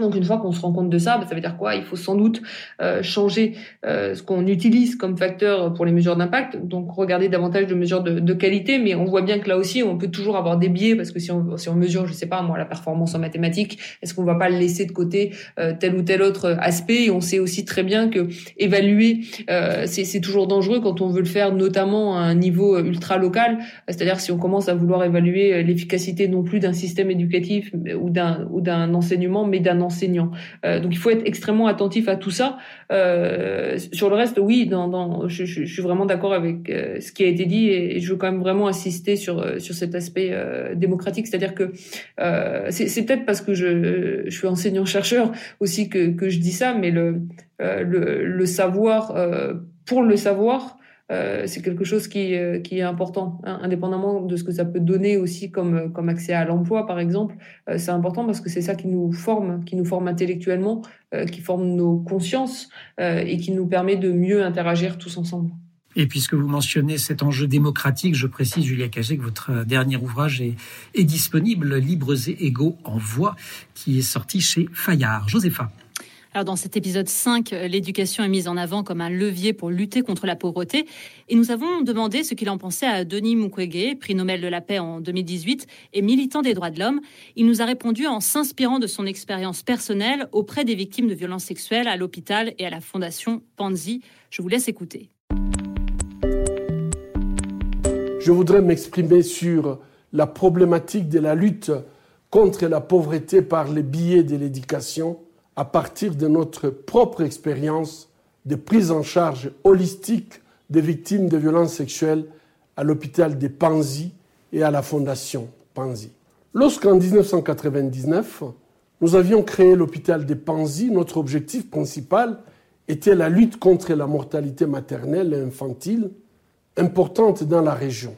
Donc une fois qu'on se rend compte de ça, bah, ça veut dire quoi? Il faut sans doute euh, changer euh, ce qu'on utilise comme facteur pour les mesures d'impact, donc regarder davantage de mesures de, de qualité, mais on voit bien que là aussi, on peut toujours avoir des biais, parce que si on, si on mesure, je sais pas moi, la performance en mathématiques, est-ce qu'on va pas laisser de côté euh, tel ou tel autre aspect? Et on sait aussi très bien que évaluer, euh, c'est, c'est toujours dangereux quand on veut le faire, notamment à un niveau ultra-local, c'est-à-dire si on commence à vouloir évaluer l'efficacité non plus d'un système éducatif ou d'un, ou d'un enseignement, mais d'un enseignants. Euh, donc il faut être extrêmement attentif à tout ça. Euh, sur le reste, oui, dans, dans, je, je, je suis vraiment d'accord avec euh, ce qui a été dit, et, et je veux quand même vraiment insister sur sur cet aspect euh, démocratique. C'est-à-dire que euh, c'est, c'est peut-être parce que je, je suis enseignant chercheur aussi que que je dis ça, mais le euh, le, le savoir euh, pour le savoir. Euh, c'est quelque chose qui, euh, qui est important, hein, indépendamment de ce que ça peut donner aussi comme, comme accès à l'emploi, par exemple. Euh, c'est important parce que c'est ça qui nous forme, qui nous forme intellectuellement, euh, qui forme nos consciences euh, et qui nous permet de mieux interagir tous ensemble. Et puisque vous mentionnez cet enjeu démocratique, je précise, Julia Cagé, que votre dernier ouvrage est, est disponible, « Libres et égaux en voix », qui est sorti chez Fayard. Josépha. Alors dans cet épisode cinq, l'éducation est mise en avant comme un levier pour lutter contre la pauvreté. Et nous avons demandé ce qu'il en pensait à Denis Mukwege, prix Nobel de la paix en deux mille dix-huit et militant des droits de l'homme. Il nous a répondu en s'inspirant de son expérience personnelle auprès des victimes de violences sexuelles à l'hôpital et à la Fondation Panzi. Je vous laisse écouter. Je voudrais m'exprimer sur la problématique de la lutte contre la pauvreté par les biais de l'éducation, à partir de notre propre expérience de prise en charge holistique des victimes de violences sexuelles à l'hôpital de Panzi et à la Fondation Panzi. Lorsqu'en dix-neuf cent quatre-vingt-dix-neuf, nous avions créé l'hôpital de Panzi, notre objectif principal était la lutte contre la mortalité maternelle et infantile, importante dans la région.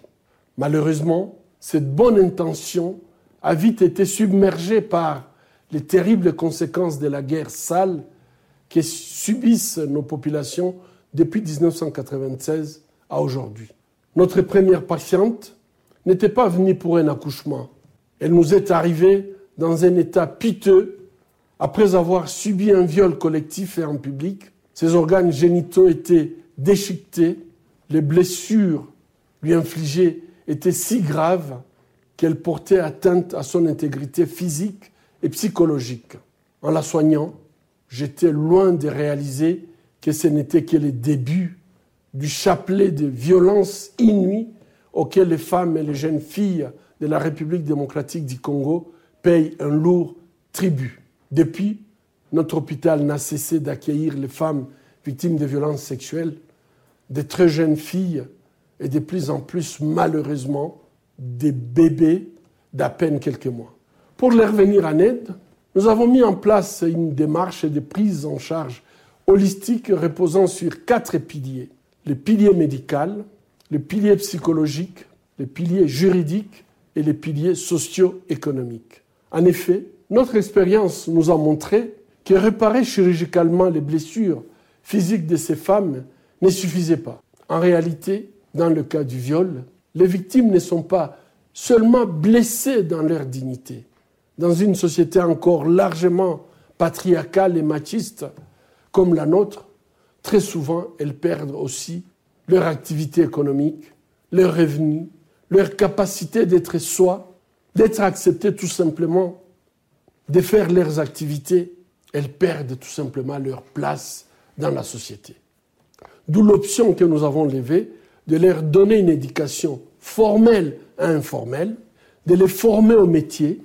Malheureusement, cette bonne intention a vite été submergée par les terribles conséquences de la guerre sale que subissent nos populations depuis dix-neuf cent quatre-vingt-seize à aujourd'hui. Notre première patiente n'était pas venue pour un accouchement. Elle nous est arrivée dans un état piteux après avoir subi un viol collectif et en public. Ses organes génitaux étaient déchiquetés. Les blessures lui infligées étaient si graves qu'elles portaient atteinte à son intégrité physique et psychologique. En la soignant, j'étais loin de réaliser que ce n'était que le début du chapelet de violences inouïes auxquelles les femmes et les jeunes filles de la République démocratique du Congo payent un lourd tribut. Depuis, notre hôpital n'a cessé d'accueillir les femmes victimes de violences sexuelles, des très jeunes filles et de plus en plus, malheureusement, des bébés d'à peine quelques mois. Pour leur venir en aide, nous avons mis en place une démarche de prise en charge holistique reposant sur quatre piliers. Le pilier médical, le pilier psychologique, le pilier juridique et les piliers socio-économiques. En effet, notre expérience nous a montré que réparer chirurgicalement les blessures physiques de ces femmes ne suffisait pas. En réalité, dans le cas du viol, les victimes ne sont pas seulement blessées dans leur dignité. Dans une société encore largement patriarcale et machiste comme la nôtre, très souvent, elles perdent aussi leur activité économique, leurs revenus, leur capacité d'être soi, d'être acceptées tout simplement, de faire leurs activités. Elles perdent tout simplement leur place dans la société. D'où l'option que nous avons levée de leur donner une éducation formelle à informelle, de les former au métier,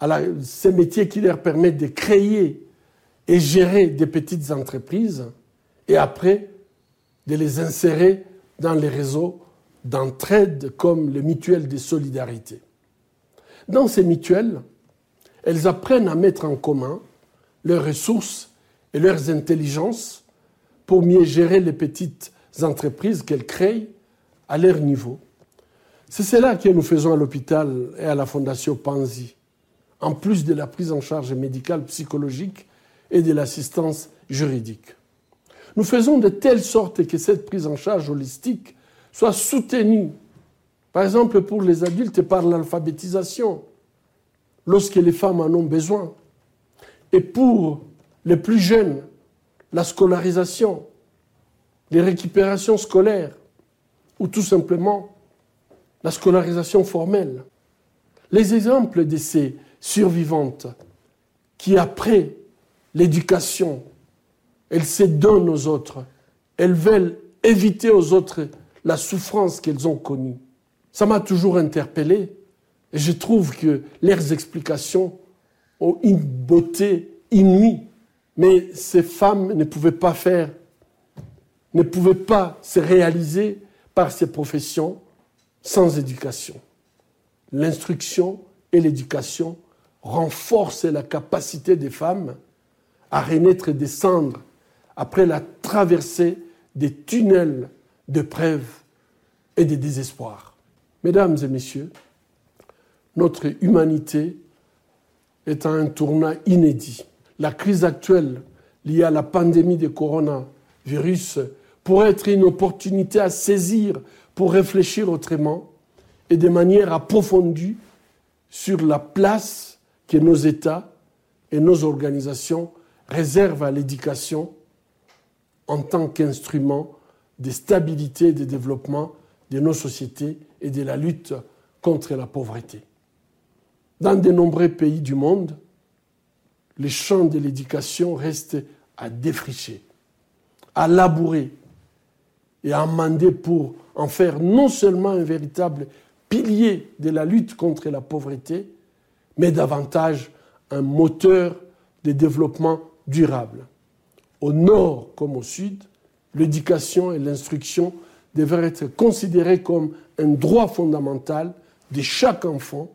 à la, ces métiers qui leur permettent de créer et gérer des petites entreprises et après de les insérer dans les réseaux d'entraide comme les mutuelles de solidarité. Dans ces mutuelles, elles apprennent à mettre en commun leurs ressources et leurs intelligences pour mieux gérer les petites entreprises qu'elles créent à leur niveau. C'est cela que nous faisons à l'hôpital et à la Fondation Panzi, en plus de la prise en charge médicale, psychologique et de l'assistance juridique. Nous faisons de telle sorte que cette prise en charge holistique soit soutenue, par exemple pour les adultes, par l'alphabétisation, lorsque les femmes en ont besoin. Et pour les plus jeunes, la scolarisation, les récupérations scolaires, ou tout simplement la scolarisation formelle. Les exemples de ces survivantes qui, après l'éducation, elles se donnent aux autres, elles veulent éviter aux autres la souffrance qu'elles ont connue. Ça m'a toujours interpellé et je trouve que leurs explications ont une beauté inouïe. Mais ces femmes ne pouvaient pas faire, ne pouvaient pas se réaliser par ces professions sans éducation. L'instruction et l'éducation renforcent la capacité des femmes à renaître et descendre après la traversée des tunnels d'épreuves et de désespoir. Mesdames et messieurs, notre humanité est à un tournant inédit. La crise actuelle liée à la pandémie de coronavirus pourrait être une opportunité à saisir pour réfléchir autrement et de manière approfondie sur la place que nos États et nos organisations réservent à l'éducation en tant qu'instrument de stabilité et de développement de nos sociétés et de la lutte contre la pauvreté. Dans de nombreux pays du monde, les champs de l'éducation restent à défricher, à labourer et à amender pour en faire non seulement un véritable pilier de la lutte contre la pauvreté, mais davantage un moteur de développement durable. Au nord comme au sud, l'éducation et l'instruction devraient être considérées comme un droit fondamental de chaque enfant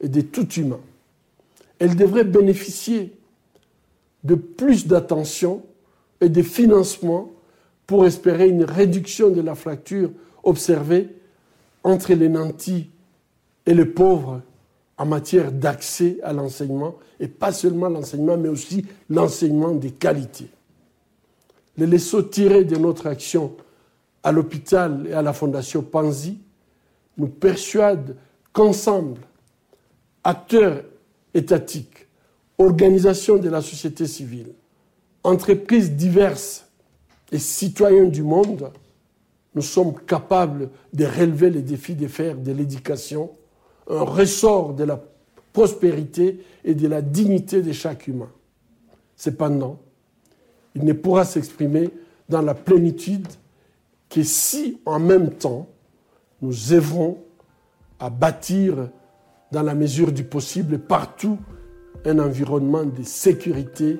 et de tout humain. Elles devraient bénéficier de plus d'attention et de financement pour espérer une réduction de la fracture observée entre les nantis et les pauvres en matière d'accès à l'enseignement, et pas seulement l'enseignement, mais aussi l'enseignement des qualités. Les leçons tirées de notre action à l'hôpital et à la Fondation Panzi nous persuadent qu'ensemble, acteurs étatiques, organisations de la société civile, entreprises diverses et citoyens du monde, nous sommes capables de relever les défis de faire de l'éducation un ressort de la prospérité et de la dignité de chaque humain. Cependant, il ne pourra s'exprimer dans la plénitude que si, en même temps, nous œuvrons à bâtir dans la mesure du possible, partout, un environnement de sécurité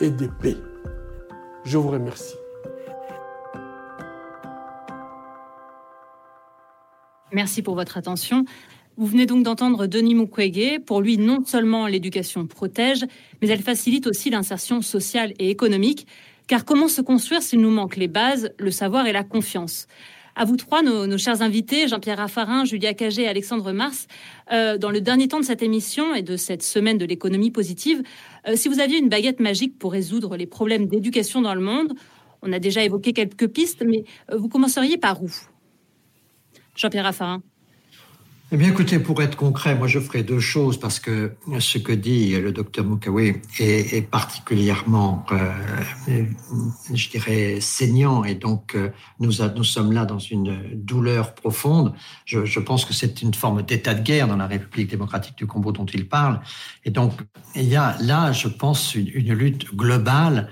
et de paix. Je vous remercie. Merci pour votre attention. Vous venez donc d'entendre Denis Mukwege. Pour lui, non seulement l'éducation protège, mais elle facilite aussi l'insertion sociale et économique. Car comment se construire s'il nous manque les bases, le savoir et la confiance ? À vous trois, nos, nos chers invités, Jean-Pierre Raffarin, Julia Cagé et Alexandre Mars, euh, dans le dernier temps de cette émission et de cette semaine de l'économie positive, euh, si vous aviez une baguette magique pour résoudre les problèmes d'éducation dans le monde, on a déjà évoqué quelques pistes, mais euh, vous commenceriez par où ? Jean-Pierre Raffarin. Eh bien, écoutez, pour être concret, moi, je ferai deux choses parce que ce que dit le docteur Mukwege est, est particulièrement, euh, je dirais, saignant. Et donc, euh, nous, a, nous sommes là dans une douleur profonde. Je, je pense que c'est une forme d'état de guerre dans la République démocratique du Congo dont il parle. Et donc, il y a là, je pense, une, une lutte globale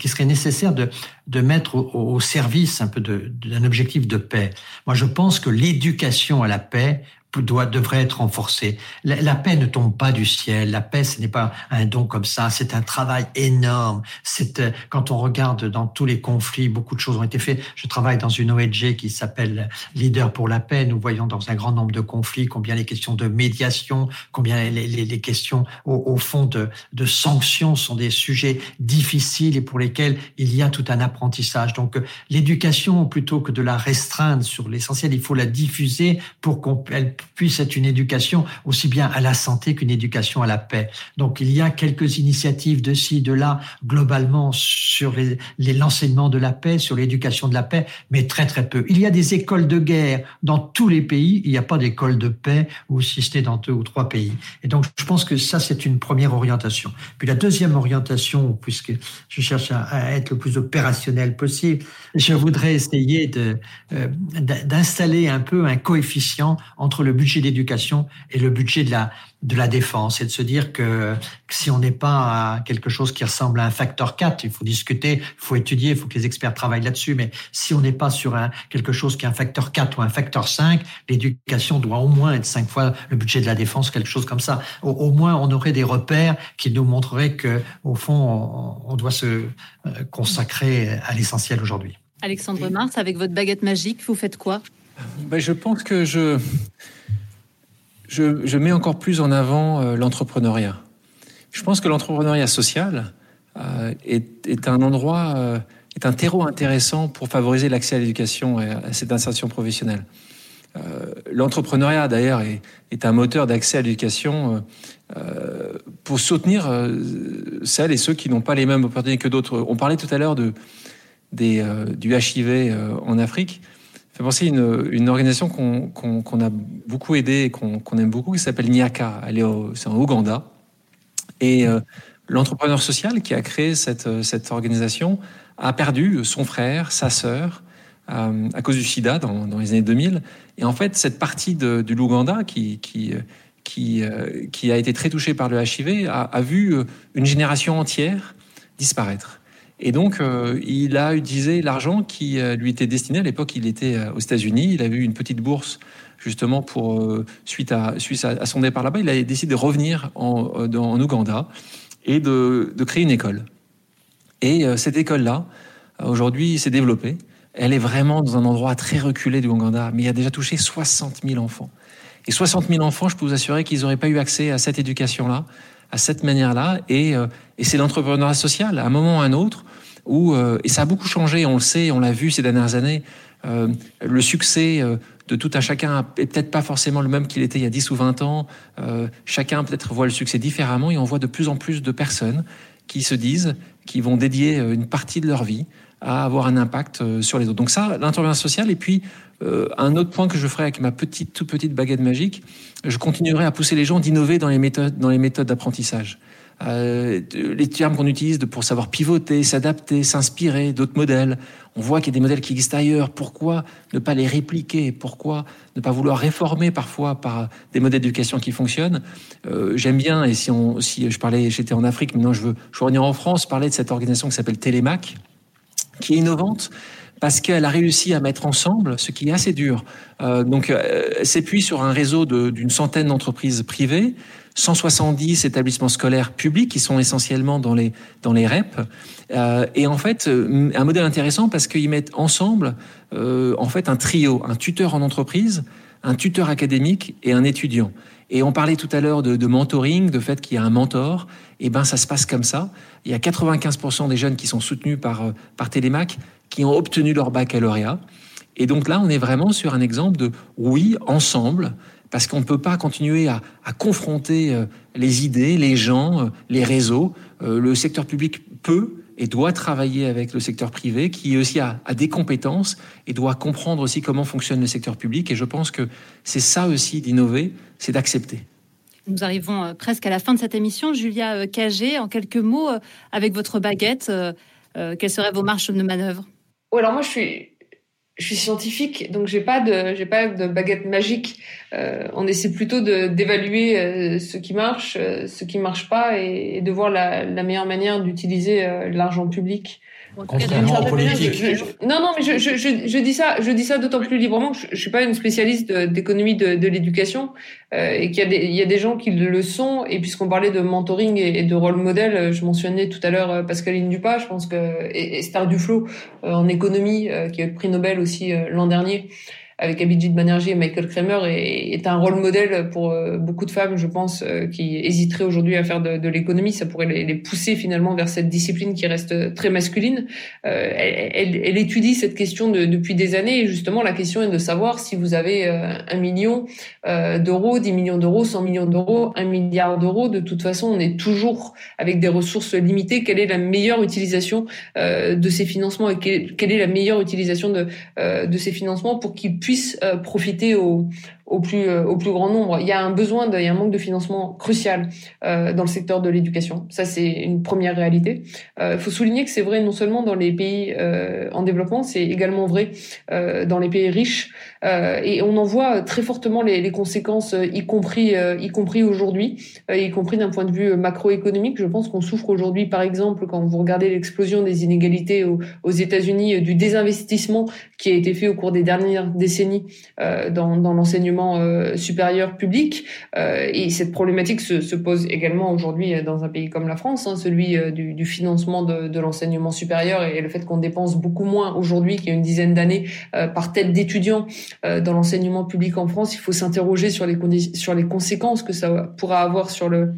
qui serait nécessaire de, de mettre au, au service un peu de, d'un objectif de paix. Moi, je pense que l'éducation à la paix doit, devrait être renforcée. La, la paix ne tombe pas du ciel. La paix, ce n'est pas un don comme ça. C'est un travail énorme. C'est, quand on regarde dans tous les conflits, beaucoup de choses ont été faites. Je travaille dans une O N G qui s'appelle Leader pour la paix. Nous voyons dans un grand nombre de conflits combien les questions de médiation, combien les, les, les questions au, au fond de, de sanctions sont des sujets difficiles et pour lesquels il y a tout un apprentissage. Donc, l'éducation, plutôt que de la restreindre sur l'essentiel, il faut la diffuser pour qu'elle puisse être une éducation aussi bien à la santé qu'une éducation à la paix. Donc, il y a quelques initiatives de ci, de là, globalement, sur les, les, l'enseignement de la paix, sur l'éducation de la paix, mais très, très peu. Il y a des écoles de guerre dans tous les pays. Il n'y a pas d'école de paix, ou si c'était dans deux ou trois pays. Et donc, je pense que ça, c'est une première orientation. Puis la deuxième orientation, puisque je cherche à, à être le plus opérationnel possible, je voudrais essayer de, euh, d'installer un peu un coefficient entre le budget d'éducation et le budget de la, de la défense, et de se dire que, que si on n'est pas à quelque chose qui ressemble à un facteur quatre, il faut discuter, il faut étudier, il faut que les experts travaillent là-dessus, mais si on n'est pas sur un, quelque chose qui est un facteur quatre ou un facteur cinq, l'éducation doit au moins être cinq fois le budget de la défense, quelque chose comme ça. Au, au moins, on aurait des repères qui nous montreraient qu'au fond, on, on doit se consacrer à l'essentiel aujourd'hui. Alexandre Mars, avec votre baguette magique, vous faites quoi ? Ben, je pense que je, je, je mets encore plus en avant euh, l'entrepreneuriat. Je pense que l'entrepreneuriat social euh, est, est un endroit, euh, est un terreau intéressant pour favoriser l'accès à l'éducation et à cette insertion professionnelle. Euh, l'entrepreneuriat, d'ailleurs, est, est un moteur d'accès à l'éducation euh, pour soutenir euh, celles et ceux qui n'ont pas les mêmes opportunités que d'autres. On parlait tout à l'heure de, des, euh, du H I V euh, en Afrique. Ça fait penser à une, une organisation qu'on, qu'on, qu'on a beaucoup aidée et qu'on, qu'on aime beaucoup, qui s'appelle Nyaka. Elle est au, c'est en Ouganda. Et euh, l'entrepreneur social qui a créé cette, cette organisation a perdu son frère, sa sœur, euh, à cause du sida dans, dans les années deux mille. Et en fait, cette partie de, de l'Ouganda qui, qui, qui, euh, qui a été très touchée par le H I V a, a vu une génération entière disparaître. Et donc, euh, il a utilisé l'argent qui euh, lui était destiné. À l'époque, il était euh, aux États-Unis. Il avait eu une petite bourse, justement, pour, euh, suite, à, suite à son départ là-bas. Il a décidé de revenir en, euh, dans, en Ouganda et de, de créer une école. Et euh, cette école-là, euh, aujourd'hui, s'est développée. Elle est vraiment dans un endroit très reculé du Ouganda, mais il a déjà touché soixante mille enfants. Et soixante mille enfants, je peux vous assurer qu'ils n'auraient pas eu accès à cette éducation-là, à cette manière-là, et, euh, et c'est l'entrepreneuriat social, à un moment ou à un autre, où, euh, et ça a beaucoup changé, on le sait, on l'a vu ces dernières années, euh, le succès euh, de tout un chacun est peut-être pas forcément le même qu'il était il y a dix ou vingt ans, euh, chacun peut-être voit le succès différemment, et on voit de plus en plus de personnes qui se disent, qui vont dédier une partie de leur vie à avoir un impact euh, sur les autres. Donc ça, l'entrepreneuriat social, et puis euh, un autre point que je ferai avec ma petite, toute petite baguette magique, je continuerai à pousser les gens d'innover dans les méthodes, dans les méthodes d'apprentissage. Euh, les termes qu'on utilise pour savoir pivoter, s'adapter, s'inspirer d'autres modèles. On voit qu'il y a des modèles qui existent ailleurs. Pourquoi ne pas les répliquer ? Pourquoi ne pas vouloir réformer parfois par des modèles d'éducation qui fonctionnent ? euh, J'aime bien, et si, on, si je parlais, j'étais en Afrique, maintenant je veux, je veux revenir en France, parler de cette organisation qui s'appelle Télémaque, qui est innovante, parce qu'elle a réussi à mettre ensemble, ce qui est assez dur. Euh, donc, euh, elle s'appuie sur un réseau de, d'une centaine d'entreprises privées, cent soixante-dix établissements scolaires publics qui sont essentiellement dans les, dans les R E P. Euh, et en fait, un modèle intéressant parce qu'ils mettent ensemble euh, en fait, un trio, un tuteur en entreprise, un tuteur académique et un étudiant. Et on parlait tout à l'heure de, de mentoring, de fait qu'il y a un mentor. Et ben, ça se passe comme ça. Il y a quatre-vingt-quinze pour cent des jeunes qui sont soutenus par, par Télémaque qui ont obtenu leur baccalauréat. Et donc là, on est vraiment sur un exemple de oui, ensemble, parce qu'on ne peut pas continuer à, à confronter les idées, les gens, les réseaux. Le secteur public peut et doit travailler avec le secteur privé, qui aussi a, a des compétences et doit comprendre aussi comment fonctionne le secteur public. Et je pense que c'est ça aussi d'innover, c'est d'accepter. Nous arrivons presque à la fin de cette émission. Julia Cagé, en quelques mots, avec votre baguette, quelles seraient vos marges de manœuvre ? Oui, alors moi, je suis... Je suis scientifique, donc j'ai pas de j'ai pas de baguette magique. Euh, on essaie plutôt de d'évaluer euh, ce qui marche, euh, ce qui marche pas, et, et de voir la, la meilleure manière d'utiliser euh, l'argent public contrairement aux politiques. Non, non, mais je, je, je, je dis ça, je dis ça d'autant plus librement que je, je suis pas une spécialiste d'économie de, de l'éducation euh, et qu'il y a des, il y a des gens qui le sont. Et puisqu'on parlait de mentoring et, et de rôle modèle, je mentionnais tout à l'heure Pascaline Dupas, je pense que et, et Star du Flot euh, en économie, euh, qui a eu le prix Nobel aussi euh, l'an dernier, avec Abhijit Banerjee et Michael Kremer, est, est un rôle modèle pour beaucoup de femmes, je pense, qui hésiteraient aujourd'hui à faire de, de l'économie. Ça pourrait les, les pousser finalement vers cette discipline qui reste très masculine. Euh, elle, elle, elle étudie cette question de, depuis des années, et justement la question est de savoir si vous avez un million d'euros, dix millions d'euros, cent millions d'euros, un milliard d'euros. De toute façon, on est toujours avec des ressources limitées. Quelle est la meilleure utilisation de ces financements, et quelle, quelle est la meilleure utilisation de, de ces financements pour qu'ils puissent euh, profiter au, au plus euh, au plus grand nombre. Il y a un besoin, de, il y a un manque de financement crucial euh, dans le secteur de l'éducation. Ça, c'est une première réalité. Il euh, faut souligner que c'est vrai non seulement dans les pays euh, en développement, c'est également vrai euh, dans les pays riches. Euh, et on en voit très fortement les, les conséquences, y compris euh, y compris aujourd'hui, euh, y compris d'un point de vue macroéconomique. Je pense qu'on souffre aujourd'hui, par exemple, quand vous regardez l'explosion des inégalités aux, aux États-Unis, du désinvestissement qui a été fait au cours des dernières décennies. Euh, dans, dans l'enseignement euh, supérieur public. Euh, et cette problématique se, se pose également aujourd'hui dans un pays comme la France, hein, celui euh, du, du financement de, de l'enseignement supérieur, et le fait qu'on dépense beaucoup moins aujourd'hui qu'il y a une dizaine d'années euh, par tête d'étudiant euh, dans l'enseignement public en France. Il faut s'interroger sur les, condi- sur les conséquences que ça pourra avoir sur le...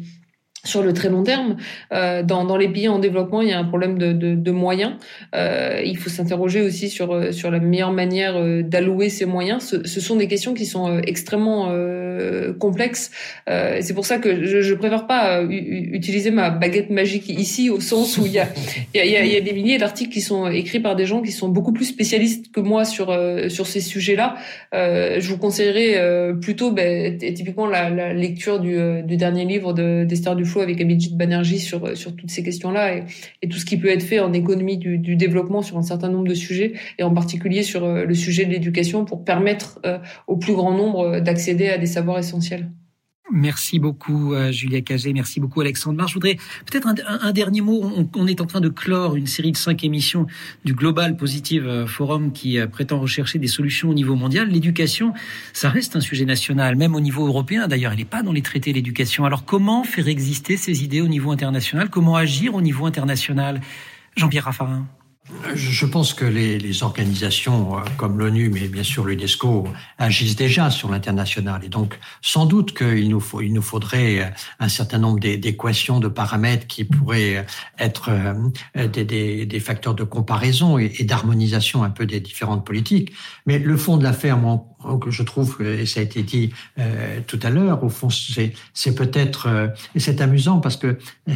sur le très long terme. Euh, dans, dans les pays en développement, il y a un problème de, de, de moyens. Euh, il faut s'interroger aussi sur, sur la meilleure manière d'allouer ces moyens. Ce, ce sont des questions qui sont extrêmement euh, complexes. Euh, c'est pour ça que je, je préfère pas utiliser ma baguette magique ici, au sens où il y a, il y a, il y a des milliers d'articles qui sont écrits par des gens qui sont beaucoup plus spécialistes que moi sur, sur ces sujets-là. Euh, je vous conseillerais plutôt, ben, typiquement, la, la lecture du, du dernier livre de, d'Esther Duflo avec Abhijit Banerjee sur sur toutes ces questions-là, et, et tout ce qui peut être fait en économie du, du développement sur un certain nombre de sujets, et en particulier sur le sujet de l'éducation, pour permettre euh, au plus grand nombre d'accéder à des savoirs essentiels. Merci beaucoup Julia Cagé, merci beaucoup Alexandre Mars. Je voudrais peut-être un, un dernier mot. On, on est en train de clore une série de cinq émissions du Global Positive Forum qui prétend rechercher des solutions au niveau mondial. L'éducation, ça reste un sujet national, même au niveau européen. D'ailleurs, elle n'est pas dans les traités, l'éducation. Alors comment faire exister ces idées au niveau international ? Comment agir au niveau international ? Jean-Pierre Raffarin. Je pense que les, les organisations comme l'ONU, mais bien sûr l'UNESCO, agissent déjà sur l'international. Et donc, sans doute qu'il nous, faut, il nous faudrait un certain nombre d'équations, de paramètres qui pourraient être des, des, des facteurs de comparaison et, et d'harmonisation un peu des différentes politiques. Mais le fond de l'affaire, moi, que je trouve, et ça a été dit euh, tout à l'heure, au fond, c'est, c'est peut-être... Euh, et c'est amusant parce que euh,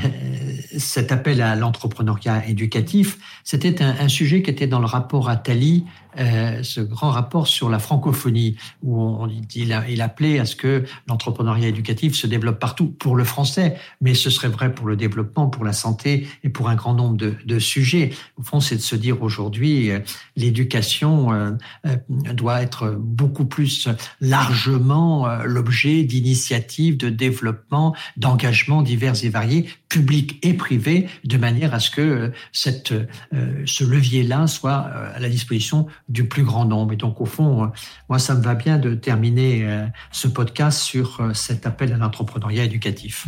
cet appel à l'entrepreneuriat éducatif, c'était un, un sujet qui était dans le rapport Attali, Euh, ce grand rapport sur la francophonie, où on, il, a, il appelait à ce que l'entrepreneuriat éducatif se développe partout pour le français, mais ce serait vrai pour le développement, pour la santé et pour un grand nombre de, de sujets. Au fond, c'est de se dire aujourd'hui, euh, l'éducation euh, euh, doit être beaucoup plus largement euh, l'objet d'initiatives, de développement, d'engagements divers et variés, publics et privés, de manière à ce que euh, cette, euh, ce levier-là soit euh, à la disposition du plus grand nombre. Et donc, au fond, moi, ça me va bien de terminer ce podcast sur cet appel à l'entrepreneuriat éducatif.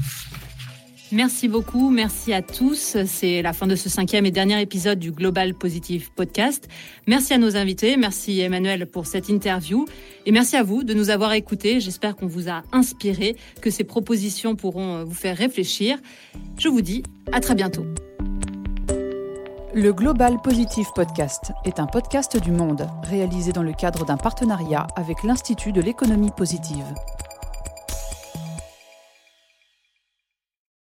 Merci beaucoup, merci à tous. C'est la fin de ce cinquième et dernier épisode du Global Positive Podcast. Merci à nos invités, merci Emmanuel pour cette interview, et merci à vous de nous avoir écoutés. J'espère qu'on vous a inspiré, que ces propositions pourront vous faire réfléchir. Je vous dis à très bientôt. Le Global Positive Podcast est un podcast du Monde, réalisé dans le cadre d'un partenariat avec l'Institut de l'économie positive.